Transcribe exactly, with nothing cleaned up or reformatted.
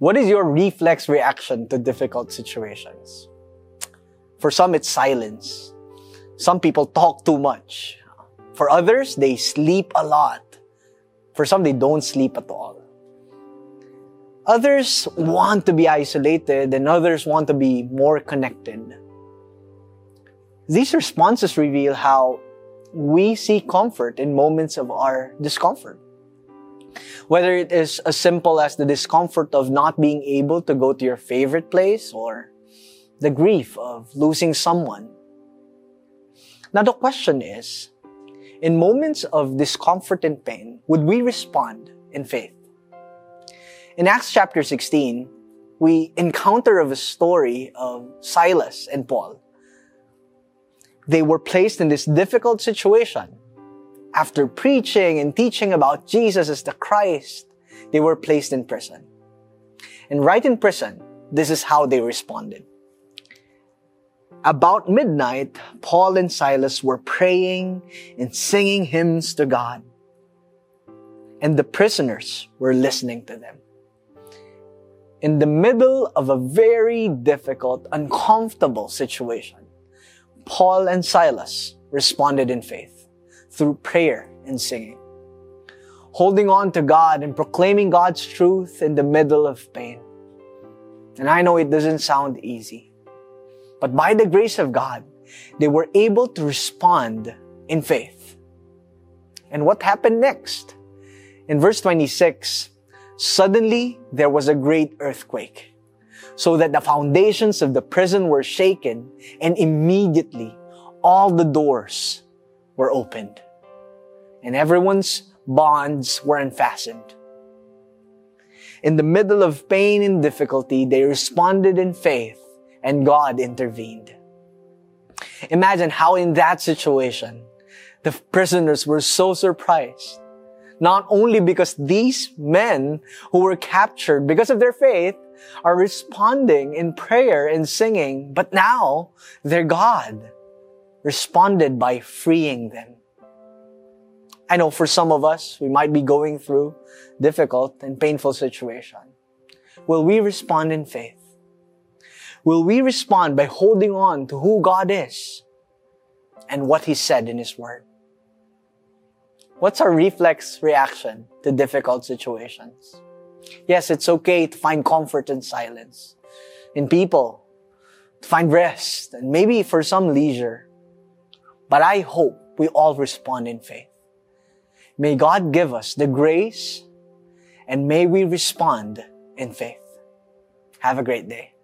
What is your reflex reaction to difficult situations? For some, it's silence. Some people talk too much. For others, they sleep a lot. For some, they don't sleep at all. Others want to be isolated and others want to be more connected. These responses reveal how we seek comfort in moments of our discomfort. Whether it is as simple as the discomfort of not being able to go to your favorite place or the grief of losing someone. Now the question is, in moments of discomfort and pain, would we respond in faith? In Acts chapter sixteen, we encounter of a story of Silas and Paul. They were placed in this difficult situation. After preaching and teaching about Jesus as the Christ, they were placed in prison. And right in prison, this is how they responded. About midnight, Paul and Silas were praying and singing hymns to God. And the prisoners were listening to them. In the middle of a very difficult, uncomfortable situation, Paul and Silas responded in faith through prayer and singing, holding on to God and proclaiming God's truth in the middle of pain. And I know it doesn't sound easy. But by the grace of God, they were able to respond in faith. And what happened next? In verse twenty-six, suddenly there was a great earthquake, so that the foundations of the prison were shaken, and immediately all the doors were opened, and everyone's bonds were unfastened. In the middle of pain and difficulty, they responded in faith, and God intervened. Imagine how in that situation, the prisoners were so surprised. Not only because these men who were captured because of their faith are responding in prayer and singing, but now their God responded by freeing them. I know for some of us, we might be going through difficult and painful situation. Will we respond in faith? Will we respond by holding on to who God is and what He said in His Word? What's our reflex reaction to difficult situations? Yes, it's okay to find comfort in silence, in people, to find rest, and maybe for some leisure. But I hope we all respond in faith. May God give us the grace, and may we respond in faith. Have a great day.